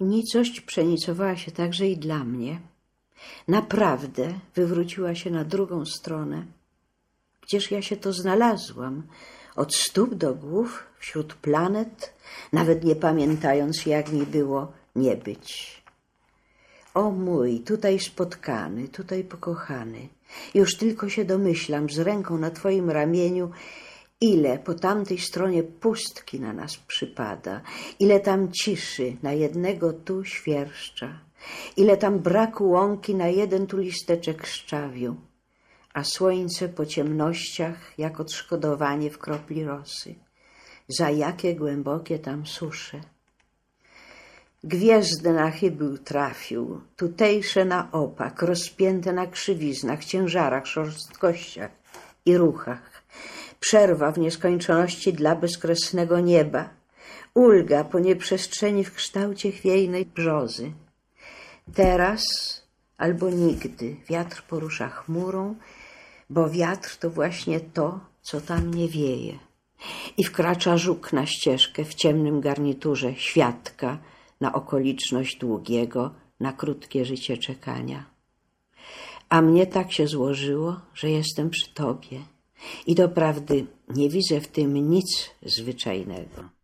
Nicość przenicowała się także i dla mnie. Naprawdę wywróciła się na drugą stronę. Gdzież ja się to znalazłam? Od stóp do głów, wśród planet, nawet nie pamiętając, jak mi było nie być. O mój, tutaj spotkany, tutaj pokochany, już tylko się domyślam z ręką na twoim ramieniu, ile po tamtej stronie pustki na nas przypada, ile tam ciszy na jednego tu świerszcza, ile tam braku łąki na jeden tu listeczek szczawiu, a słońce po ciemnościach jak odszkodowanie w kropli rosy. Za jakie głębokie tam susze! Gwiezdy na chybił trafił, tutejsze na opak, rozpięte na krzywiznach, ciężarach, szorstkościach i ruchach. Przerwa w nieskończoności dla bezkresnego nieba, ulga po nieprzestrzeni w kształcie chwiejnej brzozy. Teraz albo nigdy wiatr porusza chmurą, bo wiatr to właśnie to, co tam nie wieje. I wkracza żuk na ścieżkę w ciemnym garniturze świadka na okoliczność długiego, na krótkie życie czekania. A mnie tak się złożyło, że jestem przy tobie i doprawdy nie widzę w tym nic zwyczajnego.